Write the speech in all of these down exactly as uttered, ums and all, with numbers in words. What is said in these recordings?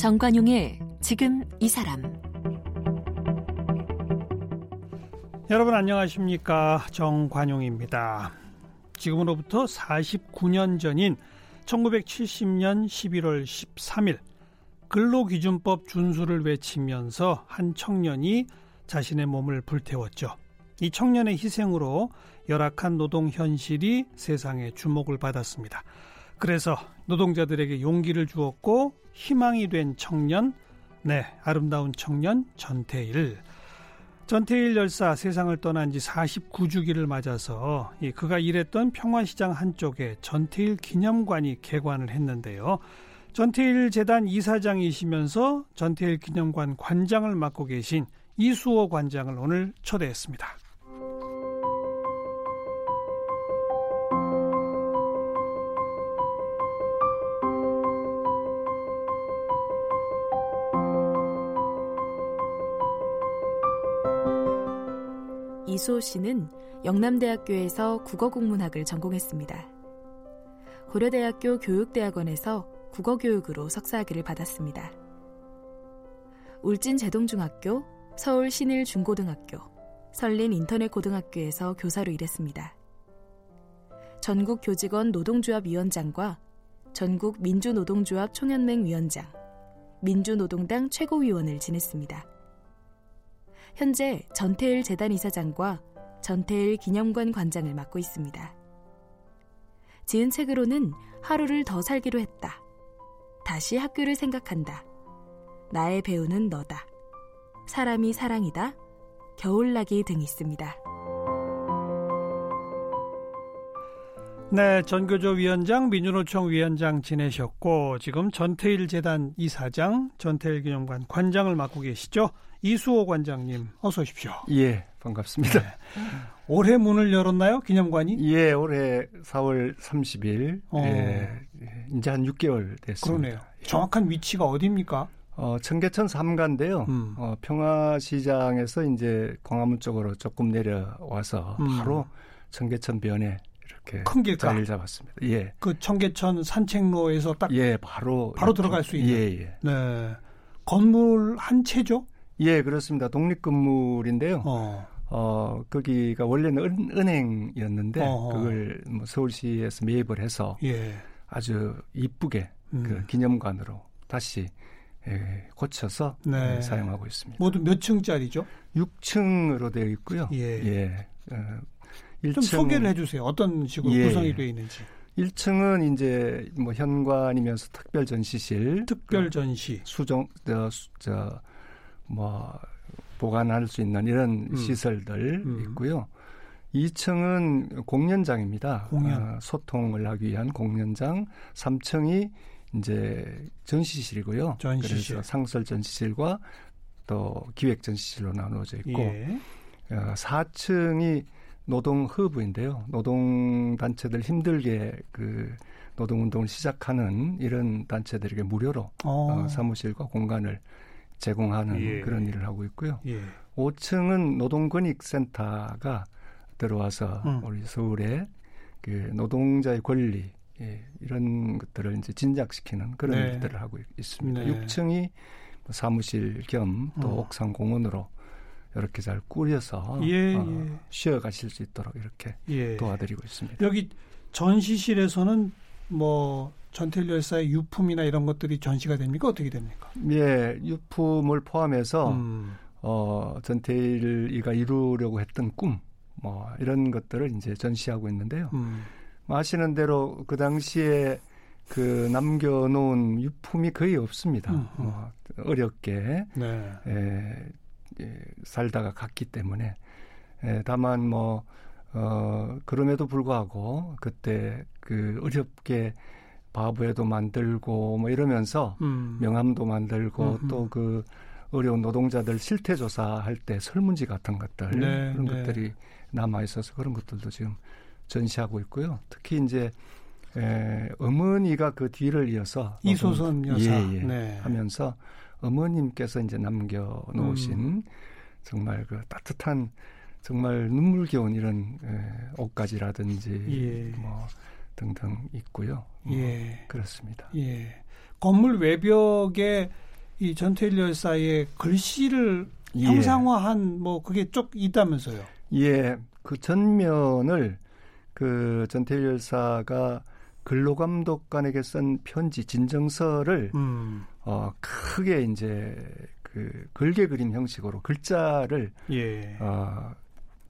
정관용의 지금 이 사람. 여러분 안녕하십니까? 정관용입니다. 지금으로부터 사십구 년 전인 천구백칠십년 십일월 십삼일 근로기준법 준수를 외치면서 한 청년이 자신의 몸을 불태웠죠. 이 청년의 희생으로 열악한 노동 현실이 세상의 주목을 받았습니다. 그래서 노동자들에게 용기를 주었고 희망이 된 청년, 네, 아름다운 청년 전태일. 전태일 열사 세상을 떠난 지 사십구 주기를 맞아서 이 그가 일했던 평화시장 한쪽에 전태일 기념관이 개관을 했는데요. 전태일 재단 이사장이시면서 전태일 기념관 관장을 맡고 계신 이수호 관장을 오늘 초대했습니다. 이수호 씨는 영남대학교에서 국어국문학을 전공했습니다. 고려대학교 교육대학원에서 국어교육으로 석사학위를 받았습니다. 울진제동중학교, 서울신일중고등학교, 설린인터넷고등학교에서 교사로 일했습니다. 전국교직원노동조합 위원장과 전국민주노동조합 총연맹 위원장, 민주노동당 최고위원을 지냈습니다. 현재 전태일 재단 이사장과 전태일 기념관 관장을 맡고 있습니다. 지은 책으로는 하루를 더 살기로 했다, 다시 학교를 생각한다, 나의 배우는 너다, 사람이 사랑이다, 겨울나기 등이 있습니다. 네, 전교조 위원장, 민주노총 위원장 지내셨고 지금 전태일 재단 이사장, 전태일 기념관 관장을 맡고 계시죠. 이수호 관장님, 어서 오십시오. 예, 반갑습니다. 네. 올해 문을 열었나요, 기념관이? 예, 올해 사월 삼십일, 어. 예, 이제 한 육 개월 됐습니다. 그러네요. 예. 정확한 위치가 어디입니까? 어, 청계천 삼가인데요. 음. 어, 평화시장에서 이제 광화문 쪽으로 조금 내려와서 음. 바로 청계천 변에 이렇게 큰 길가 자리를 잡았습니다. 예. 그 청계천 산책로에서 딱 예, 바로 바로 들어갈 수 있는. 예, 예. 네. 건물 한 채죠? 예, 그렇습니다. 독립 건물인데요. 어. 어, 거기가 원래는 은, 은행이었는데 어허. 그걸 뭐 서울시에서 매입을 해서 예. 아주 이쁘게 음. 그 기념관으로 다시 예, 고쳐서 네. 예, 사용하고 있습니다. 모두 몇 층짜리죠? 육 층으로 되어 있고요. 예. 예. 어, 일 층, 좀 소개를 해주세요. 어떤 식으로 예. 구성이 되어 있는지. 일 층은 이제 뭐 현관이면서 특별 전시실, 특별 전시, 수정 저, 저, 뭐 보관할 수 있는 이런 음. 시설들 음. 있고요. 이 층은 공연장입니다. 공연. 아, 소통을 하기 위한 공연장. 삼 층이 이제 전시실이고요. 전시실. 그래서 상설 전시실과 또 기획 전시실로 나누어져 있고 예. 사 층이 노동 허브인데요. 노동 단체들 힘들게 그 노동 운동을 시작하는 이런 단체들에게 무료로 어, 사무실과 공간을 제공하는 예. 그런 일을 하고 있고요. 예. 오 층은 노동권익센터가 들어와서 음. 우리 서울의 그 노동자의 권리 예, 이런 것들을 이제 진작시키는 그런 네. 일들을 하고 있습니다. 네. 육 층이 사무실 겸 또 어. 옥상 공원으로 이렇게 잘 꾸려서 예, 어, 예. 쉬어가실 수 있도록 이렇게 예. 도와드리고 있습니다. 여기 전시실에서는 뭐 전태일 열사의 유품이나 이런 것들이 전시가 됩니까? 어떻게 됩니까? 예, 유품을 포함해서 음. 어, 전태일이가 이루려고 했던 꿈 뭐 이런 것들을 이제 전시하고 있는데요. 음. 아시는 대로 그 당시에 그 남겨놓은 유품이 거의 없습니다. 음, 음. 어, 어렵게 네. 에, 에, 살다가 갔기 때문에 에, 다만 뭐 어, 그럼에도 불구하고 그때 그 어렵게 바보에도 만들고 뭐 이러면서 음. 명함도 만들고 음, 또 그 어려운 노동자들 실태 조사할 때 설문지 같은 것들 네, 그런 네. 것들이 남아 있어서 그런 것들도 지금 전시하고 있고요. 특히 이제 에, 어머니가 그 뒤를 이어서 이소선 여사 예, 예, 네. 하면서 어머님께서 이제 남겨놓으신 음. 정말 그 따뜻한 정말 눈물겨운 이런 에, 옷가지라든지 예. 뭐 등등 있고요. 뭐 예. 그렇습니다. 예. 건물 외벽에 이 전태일 열사의 글씨를 예. 형상화한 뭐 그게 쭉 있다면서요. 예. 그 전면을 그 전태일 열사가 근로감독관에게 쓴 편지 진정서를 음. 어, 크게 이제 그 글게 그린 형식으로 글자를 예. 어,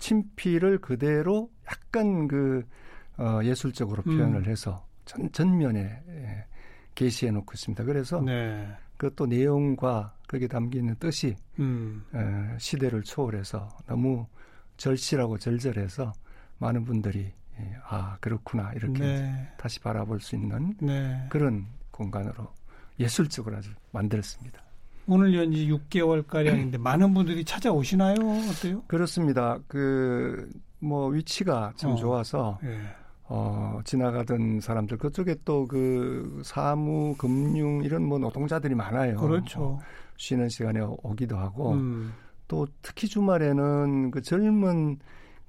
친필을 그대로 약간 그 어, 예술적으로 표현을 음. 해서 전, 전면에 예, 게시해 놓고 있습니다. 그래서 네. 그것도 내용과 거기에 담기는 뜻이 음. 에, 시대를 초월해서 너무 절실하고 절절해서 많은 분들이 예, 아 그렇구나 이렇게 네. 다시 바라볼 수 있는 네. 그런 공간으로 예술적으로 아주 만들었습니다. 오늘 연지 육 개월가량인데 많은 분들이 찾아오시나요? 어때요? 그렇습니다. 그 뭐 위치가 참 어, 좋아서 예. 어, 지나가던 사람들 그쪽에 또 그 사무, 금융 이런 뭐 노동자들이 많아요. 그렇죠. 어, 쉬는 시간에 오기도 하고 음. 또 특히 주말에는 그 젊은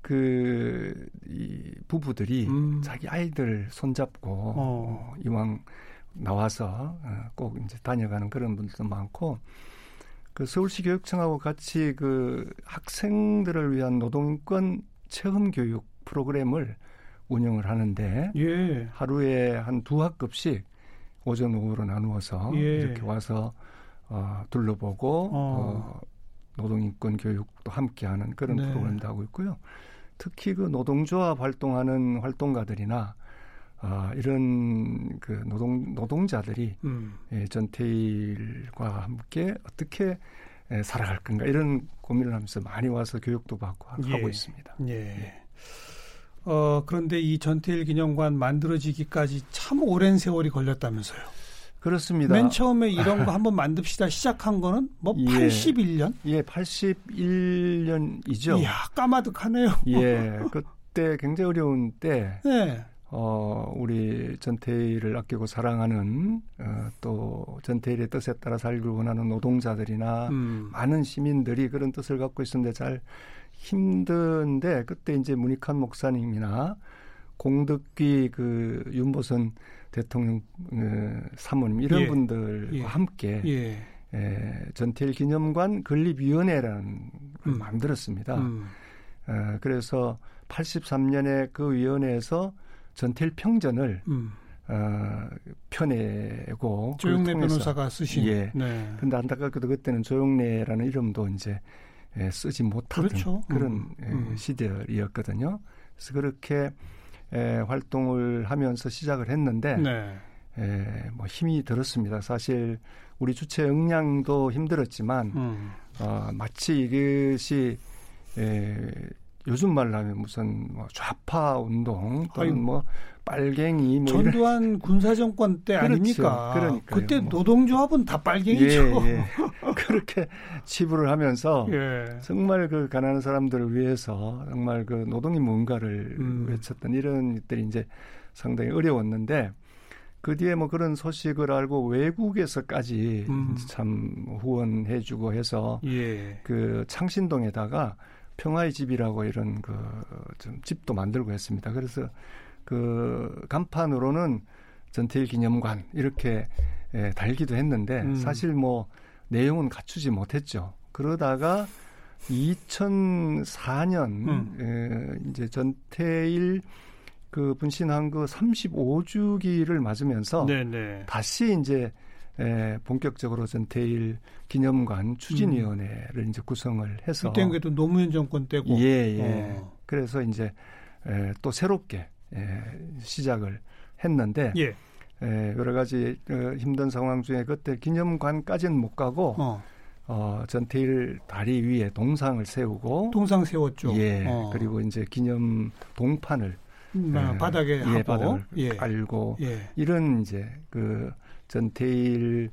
그 이 부부들이 음. 자기 아이들 손잡고 어. 어, 이왕 나와서 꼭 이제 다녀가는 그런 분들도 많고, 그 서울시 교육청하고 같이 그 학생들을 위한 노동인권 체험 교육 프로그램을 운영을 하는데 예. 하루에 한 두 학급씩 오전 오후로 나누어서 예. 이렇게 와서 어, 둘러보고 어. 어, 노동인권 교육도 함께하는 그런 네. 프로그램도 하고 있고요. 특히 그 노동조합 활동하는 활동가들이나 아, 이런 그 노동 노동자들이 음. 예, 전태일과 함께 어떻게 예, 살아갈 건가 이런 고민을 하면서 많이 와서 교육도 받고 예. 하고 있습니다. 예. 예. 어, 그런데 이 전태일 기념관 만들어지기까지 참 오랜 세월이 걸렸다면서요? 그렇습니다. 맨 처음에 이런 거 한번 만듭시다 시작한 거는 뭐 예. 팔십일 년? 예, 팔십일 년이죠. 이야, 까마득하네요. 예, 그때 굉장히 어려운 때. 네. 어, 우리 전태일을 아끼고 사랑하는 어, 또 전태일의 뜻에 따라 살길 원하는 노동자들이나 음. 많은 시민들이 그런 뜻을 갖고 있었는데 잘 힘든데 그때 이제 문익환 목사님이나 공덕기 그 윤보선 대통령 어, 사모님 이런 예. 분들과 예. 함께 예. 에, 전태일 기념관 건립위원회라는 걸 음. 만들었습니다. 음. 에, 그래서 팔십삼 년에 그 위원회에서 전태일 평전을 음. 어, 펴내고 조영래 변호사가 쓰신 예. 네. 근데 안타깝게도 그때는 조영래라는 이름도 이제 예, 쓰지 못하던 그렇죠. 그런 음. 시절이었거든요. 그래서 그렇게 예, 활동을 하면서 시작을 했는데 네. 예, 뭐 힘이 들었습니다. 사실 우리 주체 역량도 힘들었지만 음. 어, 마치 이것이 예, 요즘 말로 하면 무슨 뭐 좌파 운동 또는 아이고. 뭐 빨갱이 뭐 전두환 이런. 군사정권 때 그렇죠. 아닙니까? 그러니까 그때 뭐. 노동조합은 다 빨갱이죠. 예, 예. 그렇게 치부를 하면서 예. 정말 그 가난한 사람들을 위해서 정말 그 노동이 뭔가를 음. 외쳤던 이런 것들이 이제 상당히 어려웠는데 그 뒤에 뭐 그런 소식을 알고 외국에서까지 음. 참 후원해주고 해서 예. 그 창신동에다가 평화의 집이라고 이런 그 좀 집도 만들고 했습니다. 그래서 그 간판으로는 전태일 기념관 이렇게 예, 달기도 했는데 음. 사실 뭐 내용은 갖추지 못했죠. 그러다가 이천사 년 음. 예, 이제 전태일 그 분신한 그 삼십오 주기를 맞으면서 네네. 다시 이제 예, 본격적으로 전태일 기념관 추진위원회를 음. 이제 구성을 해서 그때는 그래도 노무현 정권 때고 예, 예. 어. 그래서 이제 예, 또 새롭게 예, 시작을 했는데 예. 예, 여러 가지 어, 힘든 상황 중에 그때 기념관까지는 못 가고 어. 어, 전태일 다리 위에 동상을 세우고 동상 세웠죠. 예, 어. 그리고 이제 기념 동판을 음, 예, 바닥에 예, 하고 바닥을 예. 깔고 예. 이런 이제 그 전태일이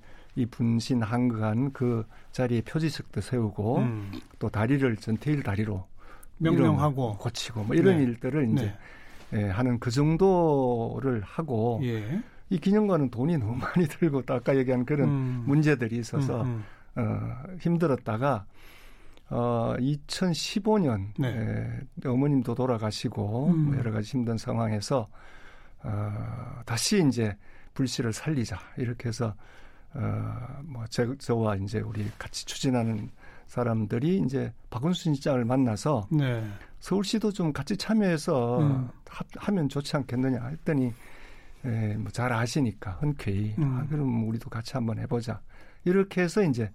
분신한 그간 그 자리에 표지석도 세우고 음. 또 다리를 전태일 다리로 명명하고 고치고 뭐 이런 네. 일들을 이제 네. 예, 하는 그 정도를 하고 예. 이 기념관은 돈이 너무 많이 들고 또 아까 얘기한 그런 음. 문제들이 있어서 음, 음. 어, 힘들었다가 어, 이천십오 년 네. 예, 어머님도 돌아가시고 음. 여러 가지 힘든 상황에서 어, 다시 이제 불씨를 살리자 이렇게 해서 어, 뭐 제, 저와 이제 우리 같이 추진하는 사람들이 이제 박은순 시장을 만나서 네. 서울시도 좀 같이 참여해서 음. 하, 하면 좋지 않겠느냐 했더니 예, 뭐 잘 아시니까 흔쾌히 음. 아, 그럼 우리도 같이 한번 해보자 이렇게 해서 이제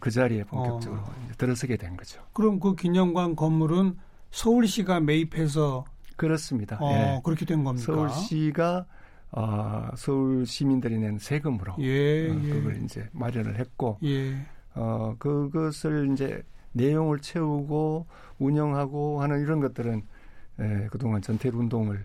그 자리에 본격적으로 어. 이제 들어서게 된 거죠. 그럼 그 기념관 건물은 서울시가 매입해서 그렇습니다. 어, 예. 그렇게 된 겁니까? 서울시가 어, 서울 시민들이 낸 세금으로 예, 어, 그걸 예. 이제 마련을 했고 예. 어, 그것을 이제 내용을 채우고 운영하고 하는 이런 것들은 예, 그동안 전태일 운동을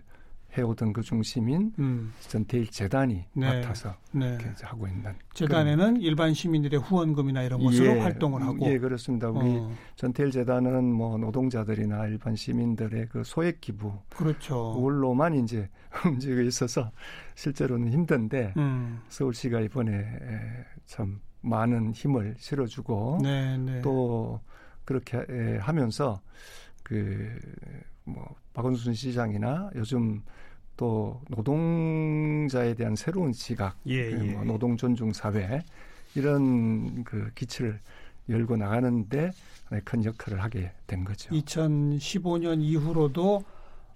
해오던 그 중심인 음. 전태일 재단이 네. 맡아서 네. 이렇게 하고 있는. 재단에는 일반 시민들의 후원금이나 이런 것으로 예, 활동을 하고. 예, 그렇습니다. 우리 어. 전태일 재단은 뭐 노동자들이나 일반 시민들의 그 소액 기부. 그렇죠. 그걸로만 이제 움직이고 있어서 실제로는 힘든데 음. 서울시가 이번에 참 많은 힘을 실어주고 네, 네. 또 그렇게 하면서 그 뭐 박은순 시장이나 요즘 또 노동자에 대한 새로운 시각, 예, 그 뭐 예. 노동 존중 사회 이런 그 기치를 열고 나가는데 큰 역할을 하게 된 거죠. 이천십오 년 이후로도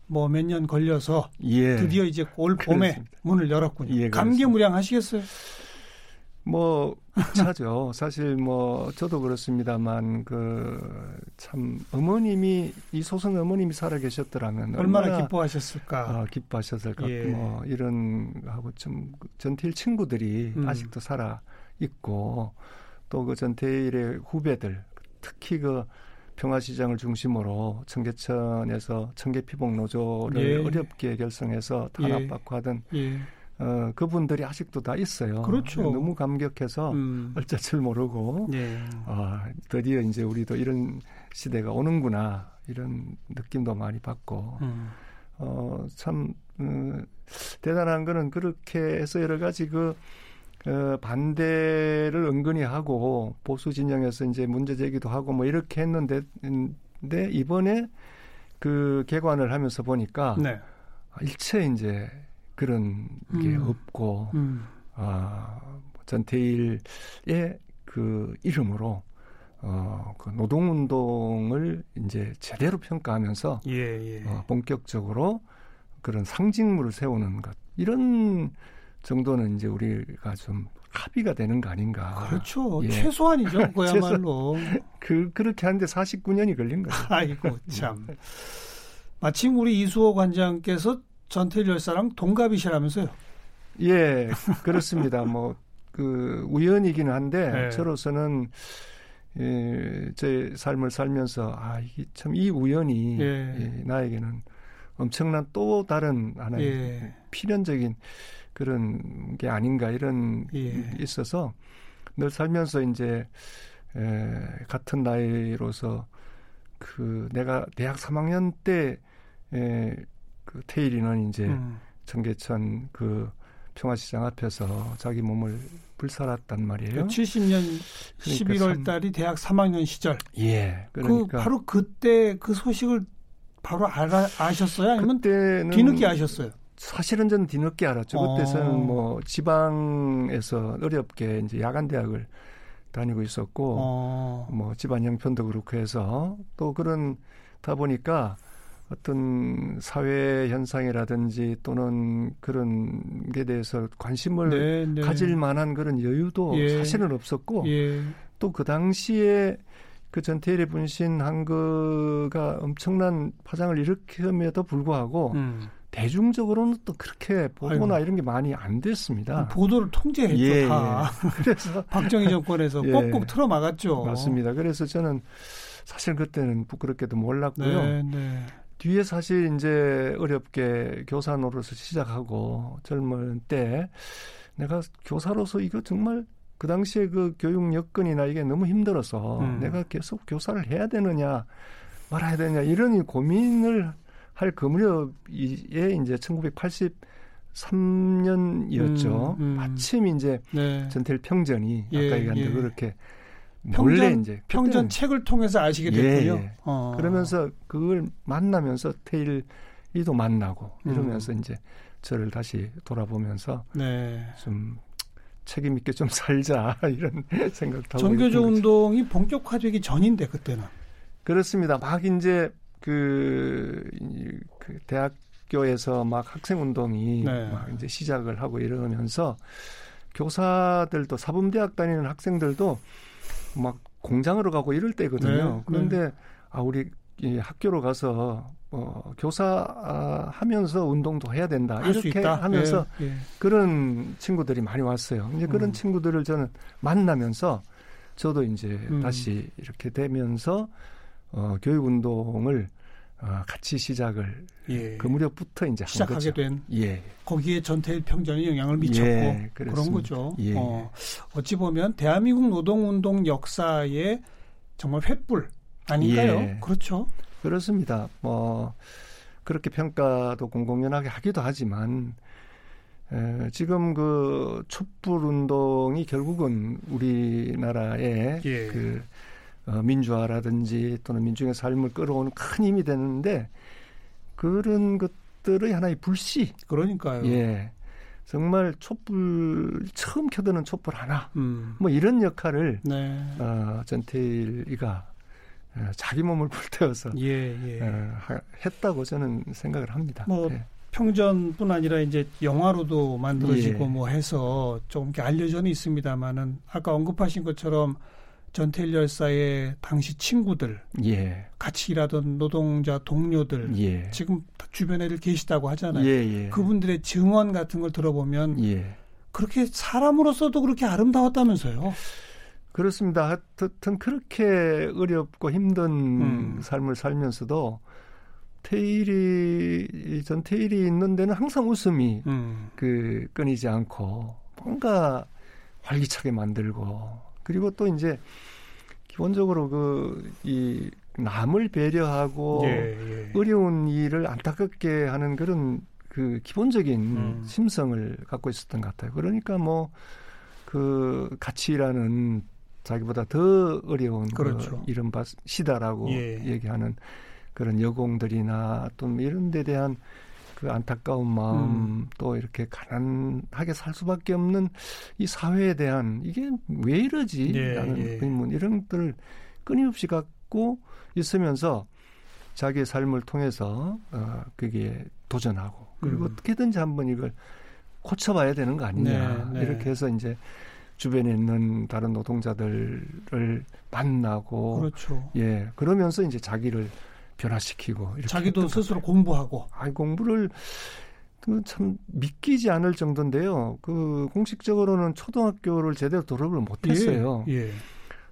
뭐 몇 년 걸려서 예. 드디어 이제 올 봄에 그렇습니다. 문을 열었군요. 예, 감개무량하시겠어요? 뭐 차죠. 사실 뭐 저도 그렇습니다만 그 참 어머님이 이소선 어머님이 살아계셨더라면 얼마나, 얼마나 기뻐하셨을까. 어, 기뻐하셨을까. 예. 뭐 이런 하고 좀 전태일 친구들이 음. 아직도 살아 있고 또 그 전태일의 후배들 특히 그 평화시장을 중심으로 청계천에서 청계피복 노조를 예. 어렵게 결성해서 탄압받고 하던. 예. 어, 그분들이 아직도 다 있어요. 그렇죠. 너무 감격해서 음. 어쩔 모르고 예. 어, 드디어 이제 우리도 이런 시대가 오는구나 이런 느낌도 많이 받고 음. 어, 참 음, 대단한 거는 그렇게 해서 여러 가지 그 어, 반대를 은근히 하고 보수 진영에서 이제 문제 제기도 하고 뭐 이렇게 했는데 근데 이번에 그 개관을 하면서 보니까 네. 일체 이제 그런 게 음. 없고 음. 아, 전태일의 그 이름으로 어, 그 노동운동을 이제 제대로 평가하면서 예, 예. 어, 본격적으로 그런 상징물을 세우는 것 이런 정도는 이제 우리가 좀 합의가 되는 거 아닌가. 그렇죠. 예. 최소한이죠. 그야말로. 그, 그렇게 하는데 사십구 년이 걸린 거예요. 아이고 참. 마침 우리 이수호 관장께서 전태일 열사랑 동갑이시라면서요? 예, 그렇습니다. 뭐 그 우연이긴 한데 네. 저로서는 예, 제 삶을 살면서 아 이게 참 이 우연이 예. 예, 나에게는 엄청난 또 다른 하나의 예. 필연적인 그런 게 아닌가 이런 예. 있어서 늘 살면서 이제 예, 같은 나이로서 그 내가 대학 삼 학년 때. 예, 그 태일이는 이제 음. 청계천 그 평화시장 앞에서 자기 몸을 불살았단 말이에요. 칠십 년 그러니까 십일월 달이 대학 삼 학년 시절. 예. 그러니까 그 바로 그때 그 소식을 바로 알아, 아셨어요? 아니면 그때는 뒤늦게 아셨어요? 사실은 저는 뒤늦게 알았죠. 어. 그때서는 뭐 지방에서 어렵게 이제 야간 대학을 다니고 있었고, 어. 뭐 집안 형편도 그렇고 해서 또 그런 다 보니까. 어떤 사회 현상이라든지 또는 그런 게 대해서 관심을 네, 네. 가질 만한 그런 여유도 예. 사실은 없었고 예. 또 그 당시에 그 전태일의 분신한 거가 엄청난 파장을 일으킴에도 불구하고 음. 대중적으로는 또 그렇게 보도나 아이고. 이런 게 많이 안 됐습니다. 보도를 통제했죠. 예, 다. 예. 그래서 박정희 정권에서 꼭꼭 예. 틀어막았죠. 맞습니다. 그래서 저는 사실 그때는 부끄럽게도 몰랐고요. 네, 네. 뒤에 사실 이제 어렵게 교사 노릇을 시작하고 젊은 때 내가 교사로서 이거 정말 그 당시에 그 교육 여건이나 이게 너무 힘들어서 음. 내가 계속 교사를 해야 되느냐 말아야 되느냐 이런 고민을 할 그 무렵에 이제 천구백팔십삼 년이었죠. 음, 음. 마침 이제 네. 전태일 평전이 예, 아까 얘기한 대로 예. 그렇게 몰래 이제 평전 책을 통해서 아시게 됐고요. 예, 예. 어. 그러면서 그걸 만나면서 태일이도 만나고 이러면서 음. 이제 저를 다시 돌아보면서 네. 좀 책임 있게 좀 살자 이런 생각도 하고. 전교조 운동이 본격화되기 전인데 그때는. 그렇습니다. 막 이제 그, 그 대학교에서 막 학생 운동이 네. 막 이제 시작을 하고 이러면서 교사들도 사범대학 다니는 학생들도 막 공장으로 가고 이럴 때거든요. 네. 그런데 네. 아 우리 이 학교로 가서 어, 교사하면서 운동도 해야 된다. 이렇게 하면서 예, 예. 그런 친구들이 많이 왔어요. 이제 그런 음. 친구들을 저는 만나면서 저도 이제 음. 다시 이렇게 되면서 어, 교육운동을 어, 같이 시작을 예. 그 무렵부터 이제 시작하게 된 예. 거기에 전태일 평전이 영향을 미쳤고 예, 그런 거죠. 예. 어, 어찌 보면 대한민국 노동운동 역사의 정말 횃불 아닌가요? 예. 그렇죠. 그렇습니다. 뭐 그렇게 평가도 공공연하게 하기도 하지만 에, 지금 그 촛불 운동이 결국은 우리나라의 예. 그 어, 민주화라든지 또는 민중의 삶을 끌어오는 큰 힘이 되는데 그런 것들의 하나의 불씨. 그러니까요. 예. 정말 촛불 처음 켜드는 촛불 하나. 음. 뭐 이런 역할을 네. 어, 전태일이가 자기 몸을 불태워서 예, 예. 했다고 저는 생각을 합니다. 뭐 예. 평전뿐 아니라 이제 영화로도 만들어지고 예. 뭐 해서 조금 알려져는 있습니다만은 아까 언급하신 것처럼 전태일 열사의 당시 친구들, 예. 같이 일하던 노동자 동료들, 예. 지금 주변에 계시다고 하잖아요. 예, 예. 그분들의 증언 같은 걸 들어보면 예. 그렇게 사람으로서도 그렇게 아름다웠다면서요. 그렇습니다. 하여튼 그렇게 어렵고 힘든 음. 삶을 살면서도 테일이 전태일이 있는 데는 항상 웃음이 음. 그 끊이지 않고 뭔가 활기차게 만들고 그리고 또 이제 기본적으로 그 이 남을 배려하고 예, 예. 어려운 일을 안타깝게 하는 그런 그 기본적인 음. 심성을 갖고 있었던 것 같아요. 그러니까 뭐 그 같이 일하는 자기보다 더 어려운 그렇죠. 그 이른바 시다라고 예. 얘기하는 그런 여공들이나 또 이런 데 대한 그 안타까운 마음 음. 또 이렇게 가난하게 살 수밖에 없는 이 사회에 대한 이게 왜 이러지? 예. 라는 의문 이런 것들을 끊임없이 갖고 있으면서 자기의 삶을 통해서 어, 그게 도전하고 그리고 음. 어떻게든지 한번 이걸 고쳐봐야 되는 거 아니냐. 네, 네. 이렇게 해서 이제 주변에 있는 다른 노동자들을 만나고, 그렇죠. 예, 그러면서 이제 자기를 변화시키고, 이렇게 자기도 스스로 공부하고, 아, 공부를 그 참 믿기지 않을 정도인데요. 그 공식적으로는 초등학교를 제대로 졸업을 못했어요. 예, 예.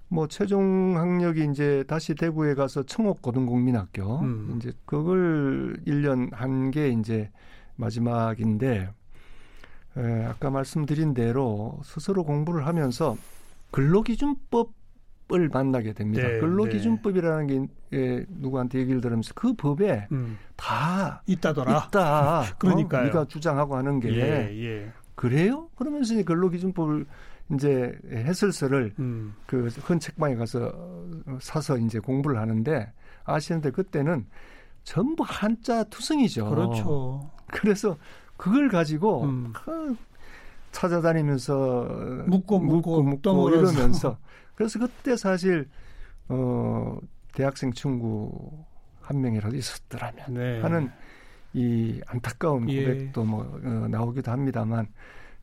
뭐 최종 학력이 이제 다시 대구에 가서 청옥고등공민학교, 음. 이제 그걸 일 년 한 게 이제 마지막인데. 예, 아까 말씀드린 대로 스스로 공부를 하면서 근로기준법을 만나게 됩니다. 네, 근로기준법이라는 게 예, 누구한테 얘기를 들으면서 그 법에 음. 다 있다더라. 있다. 그러니까요. 어? 네가 주장하고 하는 게 예, 예. 그래요? 그러면서 이제 근로기준법을 이제 해설서를 음. 그 흔 책방에 가서 사서 이제 공부를 하는데 아시는데 그때는 전부 한자 투성이죠. 그렇죠. 그래서 그걸 가지고 음. 찾아다니면서 묻고 묻고 묻고 이러면서 그래서 그때 사실 어, 대학생 친구 한 명이라도 있었더라면 네. 하는 이 안타까운 고백도 예. 뭐 어, 나오기도 합니다만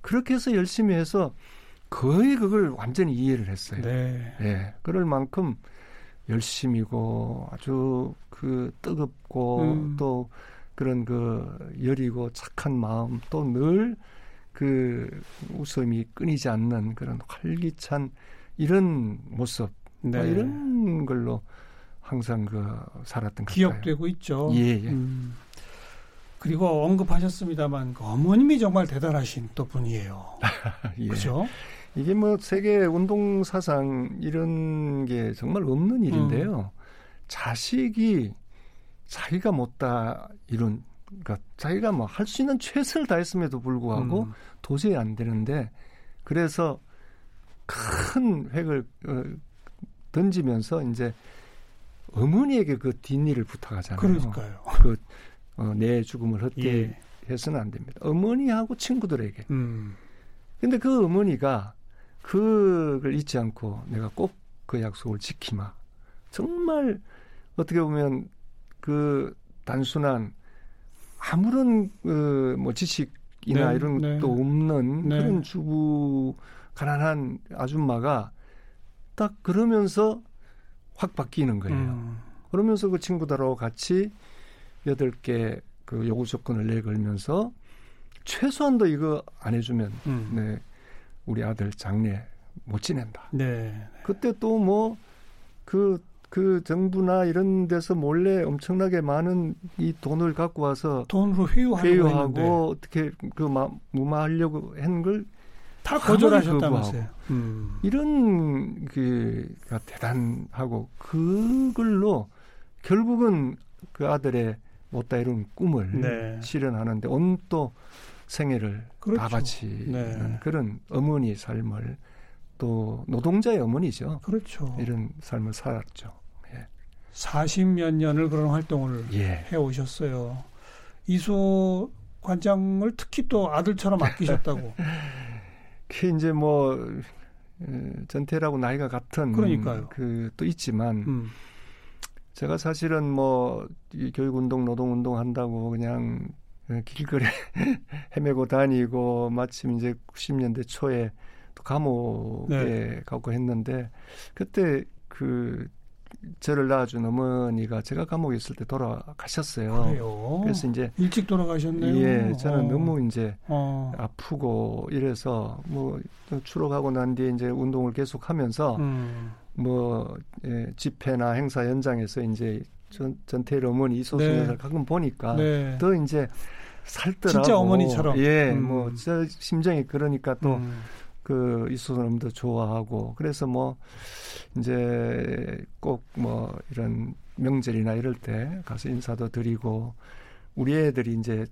그렇게 해서 열심히 해서 거의 그걸 완전히 이해를 했어요. 네. 예, 그럴 만큼 열심이고 아주 그 뜨겁고 음. 또 그런 그 여리고 착한 마음 또 늘 그 웃음이 끊이지 않는 그런 활기찬 이런 모습 네. 뭐 이런 걸로 항상 그 살았던 것 기억되고 같아요. 기억되고 있죠. 예, 예. 음. 그리고 언급하셨습니다만 그 어머님이 정말 대단하신 또 분이에요. 예. 그렇죠? 이게 뭐 세계 운동 사상 이런 게 정말 없는 일인데요. 음. 자식이 자기가 못다 이룬 그러니까 자기가 뭐 할 수 있는 최선을 다했음에도 불구하고 음. 도저히 안 되는데 그래서 큰 획을 어, 던지면서 이제 어머니에게 그 뒷일을 부탁하잖아요. 그러니까요. 그 어, 내 죽음을 헛되이 예. 해서는 안 됩니다. 어머니하고 친구들에게. 음. 근데 그 어머니가 그걸 잊지 않고 내가 꼭 그 약속을 지키마. 정말 어떻게 보면 그 단순한 아무런 그 뭐 지식이나 네, 이런 것도 네. 없는 네. 그런 주부 가난한 아줌마가 딱 그러면서 확 바뀌는 거예요. 음. 그러면서 그 친구들하고 같이 여덟 개 그 요구 조건을 내걸면서 최소한도 이거 안 해주면 음. 네, 우리 아들 장례 못 지낸다. 네. 그때 또 뭐 그 그 정부나 이런 데서 몰래 엄청나게 많은 이 돈을 갖고 와서 돈으로 회유하고, 회유하고 어떻게 그 마, 무마하려고 한 걸 다 거절하셨다면서요. 음. 이런 그가 대단하고 그걸로 결국은 그 아들의 못다 이룬 꿈을 네. 실현하는데 온 또 생애를 그렇죠. 다 바치는 네. 그런 어머니 삶을 또 노동자의 어머니죠. 그렇죠. 이런 삶을 살았죠. 예. 사십몇 년을 그런 활동을 예. 해오셨어요. 이수호 관장을 특히 또 아들처럼 아끼셨다고. 그 이제 뭐 전태일하고 나이가 같은 그러니까요. 그 또 있지만 음. 제가 사실은 뭐 이 교육운동, 노동운동 한다고 그냥 길거리 헤매고 다니고 마침 이제 구십 년대 초에 또 감옥에 네. 가고 했는데 그때 그 저를 낳아준 어머니가 제가 감옥에 있을 때 돌아가셨어요. 그래요? 그래서 이제 일찍 돌아가셨네요. 예, 저는 어. 너무 이제 어. 아프고 이래서 뭐 추록하고 난 뒤에 이제 운동을 계속하면서. 음. 뭐 예, 집회나 행사 연장에서 이제 전 전태일 어머니 이소선 네. 여사를 가끔 보니까 네. 더 이제 살더라고. 진짜 어머니처럼. 예, 음. 뭐 저 심정이 그러니까 또 그 음. 이소선 어머니도 좋아하고 그래서 뭐 이제 꼭 뭐 이런 명절이나 이럴 때 가서 인사도 드리고 우리 애들이 이제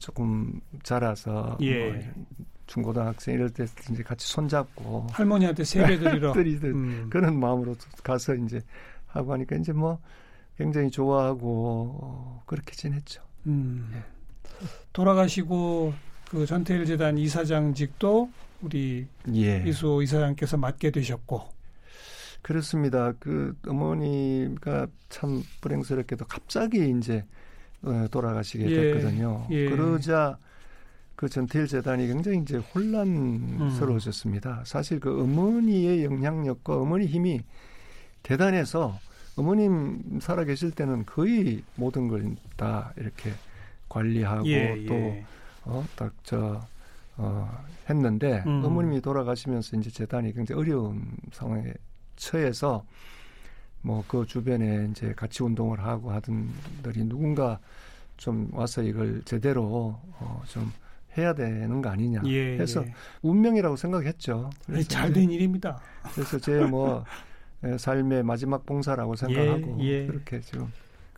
조금 자라서. 예. 뭐 중고등학생 이럴 때 이제 같이 손잡고 할머니한테 세배드리러 음. 그런 마음으로 가서 이제 하고 하니까 이제 뭐 굉장히 좋아하고 그렇게 지냈죠. 음. 예. 돌아가시고 그 전태일 재단 이사장직도 우리 예. 이수호 이사장께서 맡게 되셨고 그렇습니다. 그 어머니가 참 불행스럽게도 갑자기 이제 돌아가시게 예. 됐거든요. 예. 그러자. 그 전태일 재단이 굉장히 이제 혼란스러워졌습니다. 음. 사실 그 어머니의 영향력과 어머니 힘이 대단해서 어머님 살아계실 때는 거의 모든 걸 다 이렇게 관리하고 예, 또 어, 딱 저 어, 했는데 음. 어머님이 돌아가시면서 이제 재단이 굉장히 어려운 상황에 처해서 뭐 그 주변에 이제 같이 운동을 하고 하던 분들이 누군가 좀 와서 이걸 제대로 어, 좀 해야 되는 거 아니냐 예, 해서 예. 운명이라고 생각했죠. 잘된 일입니다. 그래서 제 뭐 삶의 마지막 봉사라고 생각하고 예, 예. 그렇게 지금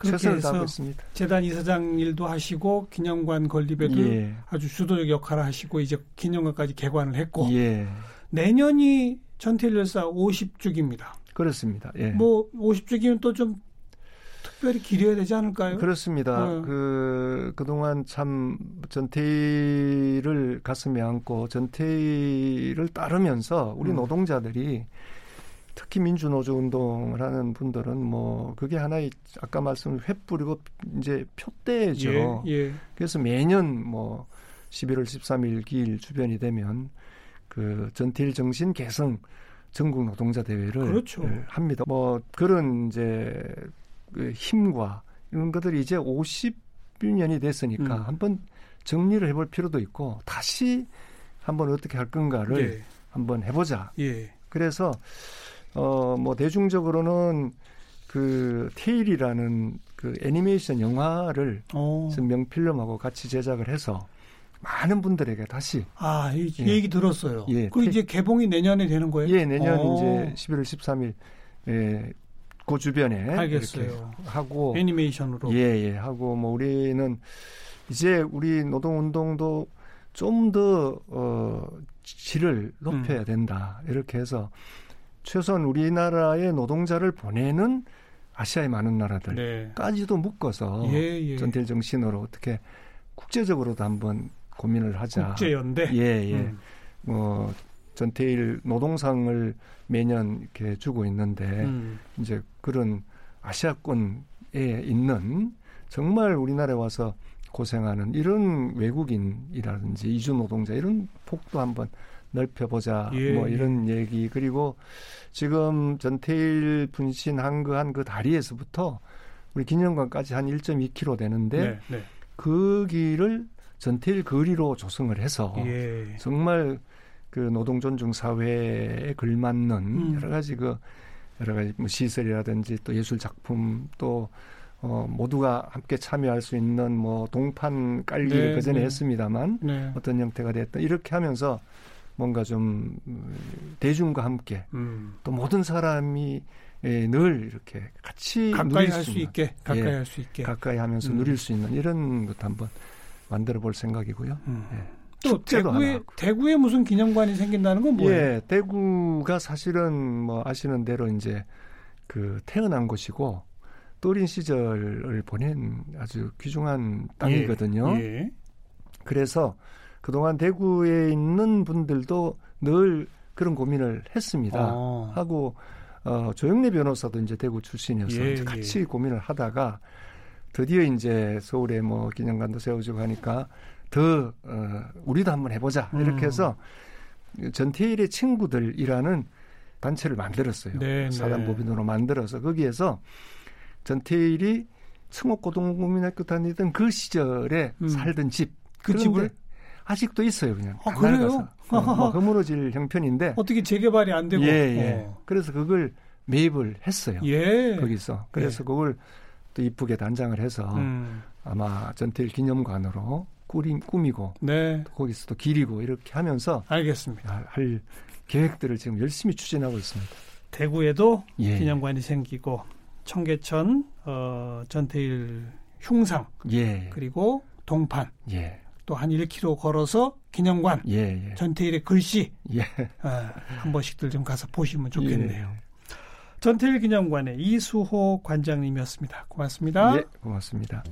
최선을 다하고 있습니다. 재단 이사장 일도 하시고 기념관 건립에도 예. 아주 주도적 역할을 하시고 이제 기념관까지 개관을 했고 예. 내년이 전태일 열사 오십 주기입니다. 그렇습니다. 예. 뭐 오십 주기면 또 좀 특별히 기려야 되지 않을까요? 그렇습니다. 네. 그, 그동안 참 전태일을 가슴에 안고 전태일을 따르면서 우리 음. 노동자들이 특히 민주노조 운동을 하는 분들은 뭐 그게 하나의 아까 말씀을 횃불이고 이제 표대죠. 예, 예. 그래서 매년 뭐 십일월 십삼일 기일 주변이 되면 그 전태일 정신 계승 전국 노동자 대회를 그렇죠. 합니다. 뭐 그런 이제 그 힘과 이런 것들이 이제 오십 년이 됐으니까 음. 한번 정리를 해볼 필요도 있고 다시 한번 어떻게 할 건가를 예. 한번 해보자. 예. 그래서 어, 뭐 대중적으로는 그 테일이라는 그 애니메이션 영화를 명필름하고 같이 제작을 해서 많은 분들에게 다시 아, 이 예. 얘기 들었어요. 예. 그 이제 개봉이 내년에 되는 거예요? 예, 내년 오. 이제 십일월 십삼일. 예. 그 주변에 알겠어요. 이렇게 하고 애니메이션으로 예예 예, 하고 뭐 우리는 이제 우리 노동운동도 좀 더 어, 질을 높여야 된다 음. 이렇게 해서 최소한 우리나라의 노동자를 보내는 아시아의 많은 나라들까지도 네. 묶어서 예, 예. 전태일 정신으로 어떻게 국제적으로도 한번 고민을 하자 국제연대 예예 예. 음. 어, 전태일 노동상을 매년 이렇게 주고 있는데 음. 이제 그런 아시아권에 있는 정말 우리나라에 와서 고생하는 이런 외국인이라든지 이주 노동자 이런 폭도 한번 넓혀보자 예, 뭐 이런 예. 얘기 그리고 지금 전태일 분신한 그 한 그 다리에서부터 우리 기념관까지 한 일 점 이 킬로미터 되는데 네, 네. 그 길을 전태일 거리로 조성을 해서 예. 정말 그 노동 존중 사회에 걸맞는 음. 여러 가지 그 여러 가지 뭐 시설이라든지 또 예술 작품 또 어, 모두가 함께 참여할 수 있는 뭐 동판 깔기를 네, 그전에 네. 했습니다만 네. 어떤 형태가 됐든 이렇게 하면서 뭔가 좀 대중과 함께 음. 또 모든 사람이 예, 늘 이렇게 같이 가까이 할 수 있게 가까이 예, 할 수 있게 가까이 하면서 음. 누릴 수 있는 이런 것도 한번 만들어 볼 생각이고요. 음. 예. 또 대구에, 대구에 무슨 기념관이 생긴다는 건 뭐예요? 예, 대구가 사실은 뭐 아시는 대로 이제 그 태어난 곳이고 또 어린 시절을 보낸 아주 귀중한 땅이거든요. 예, 예. 그래서 그동안 대구에 있는 분들도 늘 그런 고민을 했습니다. 아. 하고 어, 조영래 변호사도 이제 대구 출신이어서 예, 이제 같이 예. 고민을 하다가 드디어 이제 서울에 뭐 기념관도 세워지고 하니까 더 어, 우리도 한번 해보자 이렇게 해서 음. 전태일의 친구들이라는 단체를 만들었어요. 네, 사단법인으로 네. 만들어서 거기에서 전태일이 청옥고등공민학교 다니던 그 시절에 음. 살던 집 그 집을 아직도 있어요. 그냥 아, 그래요? 어, 뭐 허물어질 형편인데 어떻게 재개발이 안 되고 예, 예. 어. 그래서 그걸 매입을 했어요. 예. 거기서 그래서 예. 그걸 또 이쁘게 단장을 해서 음. 아마 전태일 기념관으로 꾸림, 꾸미고 네. 거기서 또 기리고 이렇게 하면서 알겠습니다. 할 계획들을 지금 열심히 추진하고 있습니다. 대구에도 예. 기념관이 생기고 청계천 어, 전태일 흉상 예. 그리고 동판 예. 또 한 일 킬로미터 걸어서 기념관 예. 전태일의 글씨 예. 아, 한 번씩들 좀 가서 보시면 좋겠네요. 예. 전태일 기념관의 이수호 관장님이었습니다. 고맙습니다. 예, 고맙습니다.